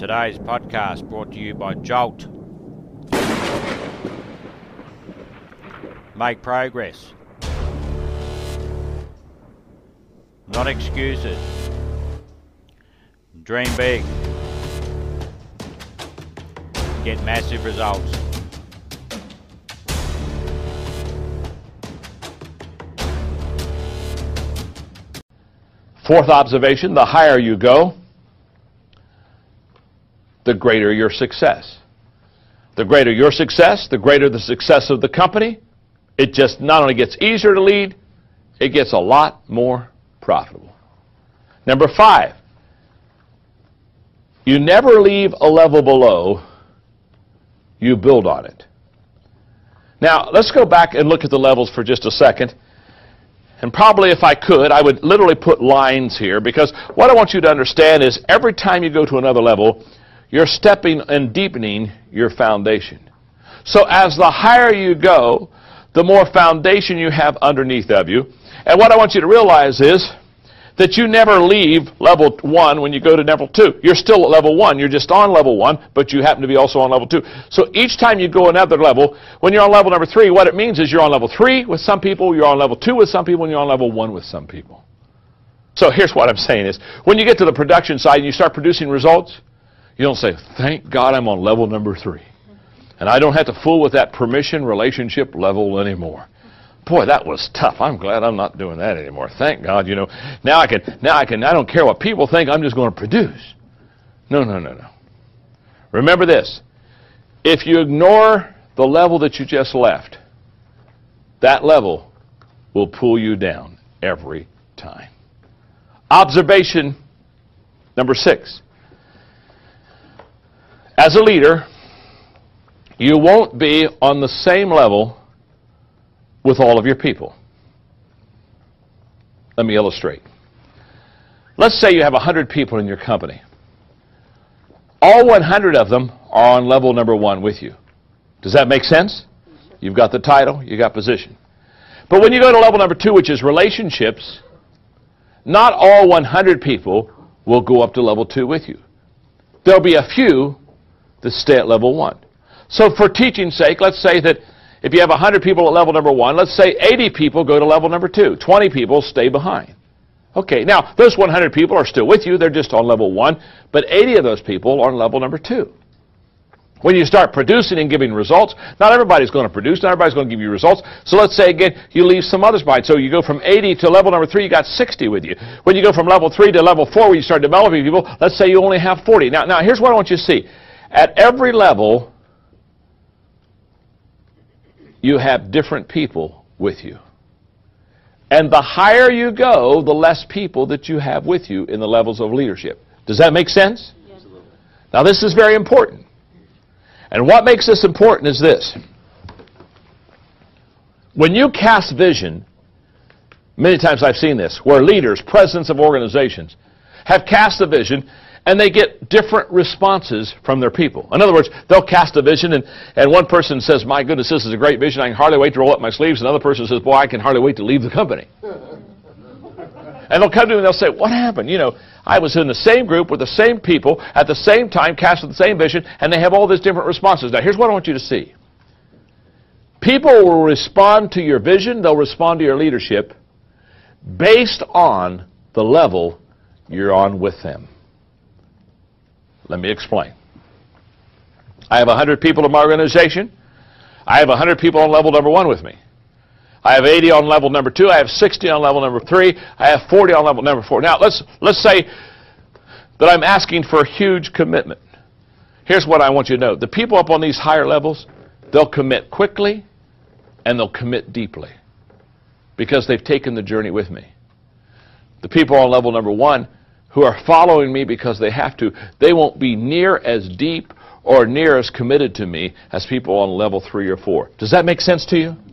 Today's podcast brought to you by Jolt. Make progress. Not excuses. Dream big. Get massive results. Fourth observation, the higher you go, the greater your success. The greater your success, the greater the success of the company. It just not only gets easier to lead, it gets a lot more profitable. Number five, you never leave a level below, you build on it. Now, let's go back and look at the levels for just a second. And probably if I could, I would literally put lines here, because what I want you to understand is every time you go to another level, you're stepping and deepening your foundation. So as the higher you go, the more foundation you have underneath of you. And what I want you to realize is that you never leave level 1 when you go to level 2. You're still at level 1. You're just on level 1, but you happen to be also on level 2. So each time you go another level, when you're on level number 3, what it means is you're on level 3 with some people, you're on level 2 with some people, and you're on level 1 with some people. So here's what I'm saying is, when you get to the production side and you start producing results, you don't say, thank God I'm on level number 3. And I don't have to fool with that permission relationship level anymore. Boy, that was tough. I'm glad I'm not doing that anymore. Thank God, you know. Now I can, I don't care what people think, I'm just going to produce. No. Remember this. If you ignore the level that you just left, that level will pull you down every time. Observation number 6. As a leader, you won't be on the same level with all of your people. Let me illustrate. Let's say you have 100 people in your company. All 100 of them are on level number 1 with you. Does that make sense? You've got the title, you've got position. But when you go to level number 2, which is relationships, not all 100 people will go up to level 2 with you. There'll be a few that stay at level 1. So for teaching's sake, let's say that if you have 100 people at level number 1, let's say 80 people go to level number 2. 20 people stay behind. Okay, now those 100 people are still with you. They're just on level 1, but 80 of those people are on level number 2. When you start producing and giving results, not everybody's going to produce, not everybody's going to give you results. So let's say, again, you leave some others behind. So you go from 80 to level number 3, you got 60 with you. When you go from level 3 to level 4, where you start developing people, let's say you only have 40. Now here's what I want you to see. At every level, you have different people with you. And the higher you go, the less people that you have with you in the levels of leadership. Does that make sense? Yes. Now this is very important. And what makes this important is this. When you cast vision, many times I've seen this, where leaders, presidents of organizations, have cast a vision and they get different responses from their people. In other words, they'll cast a vision and one person says, my goodness, this is a great vision, I can hardly wait to roll up my sleeves. Another person says, boy, I can hardly wait to leave the company. And they'll come to me and they'll say, what happened? You know, I was in the same group with the same people at the same time, casting the same vision, and they have all these different responses. Now, here's what I want you to see. People will respond to your vision, they'll respond to your leadership based on the level you're on with them. Let me explain. I have 100 people in my organization. I have 100 people on level number 1 with me. I have 80 on level number 2. I have 60 on level number 3. I have 40 on level number 4. Now, let's say that I'm asking for a huge commitment. Here's what I want you to know. The people up on these higher levels, they'll commit quickly and they'll commit deeply because they've taken the journey with me. The people on level number 1 who are following me because they have to, they won't be near as deep or near as committed to me as people on level 3 or 4. Does that make sense to you?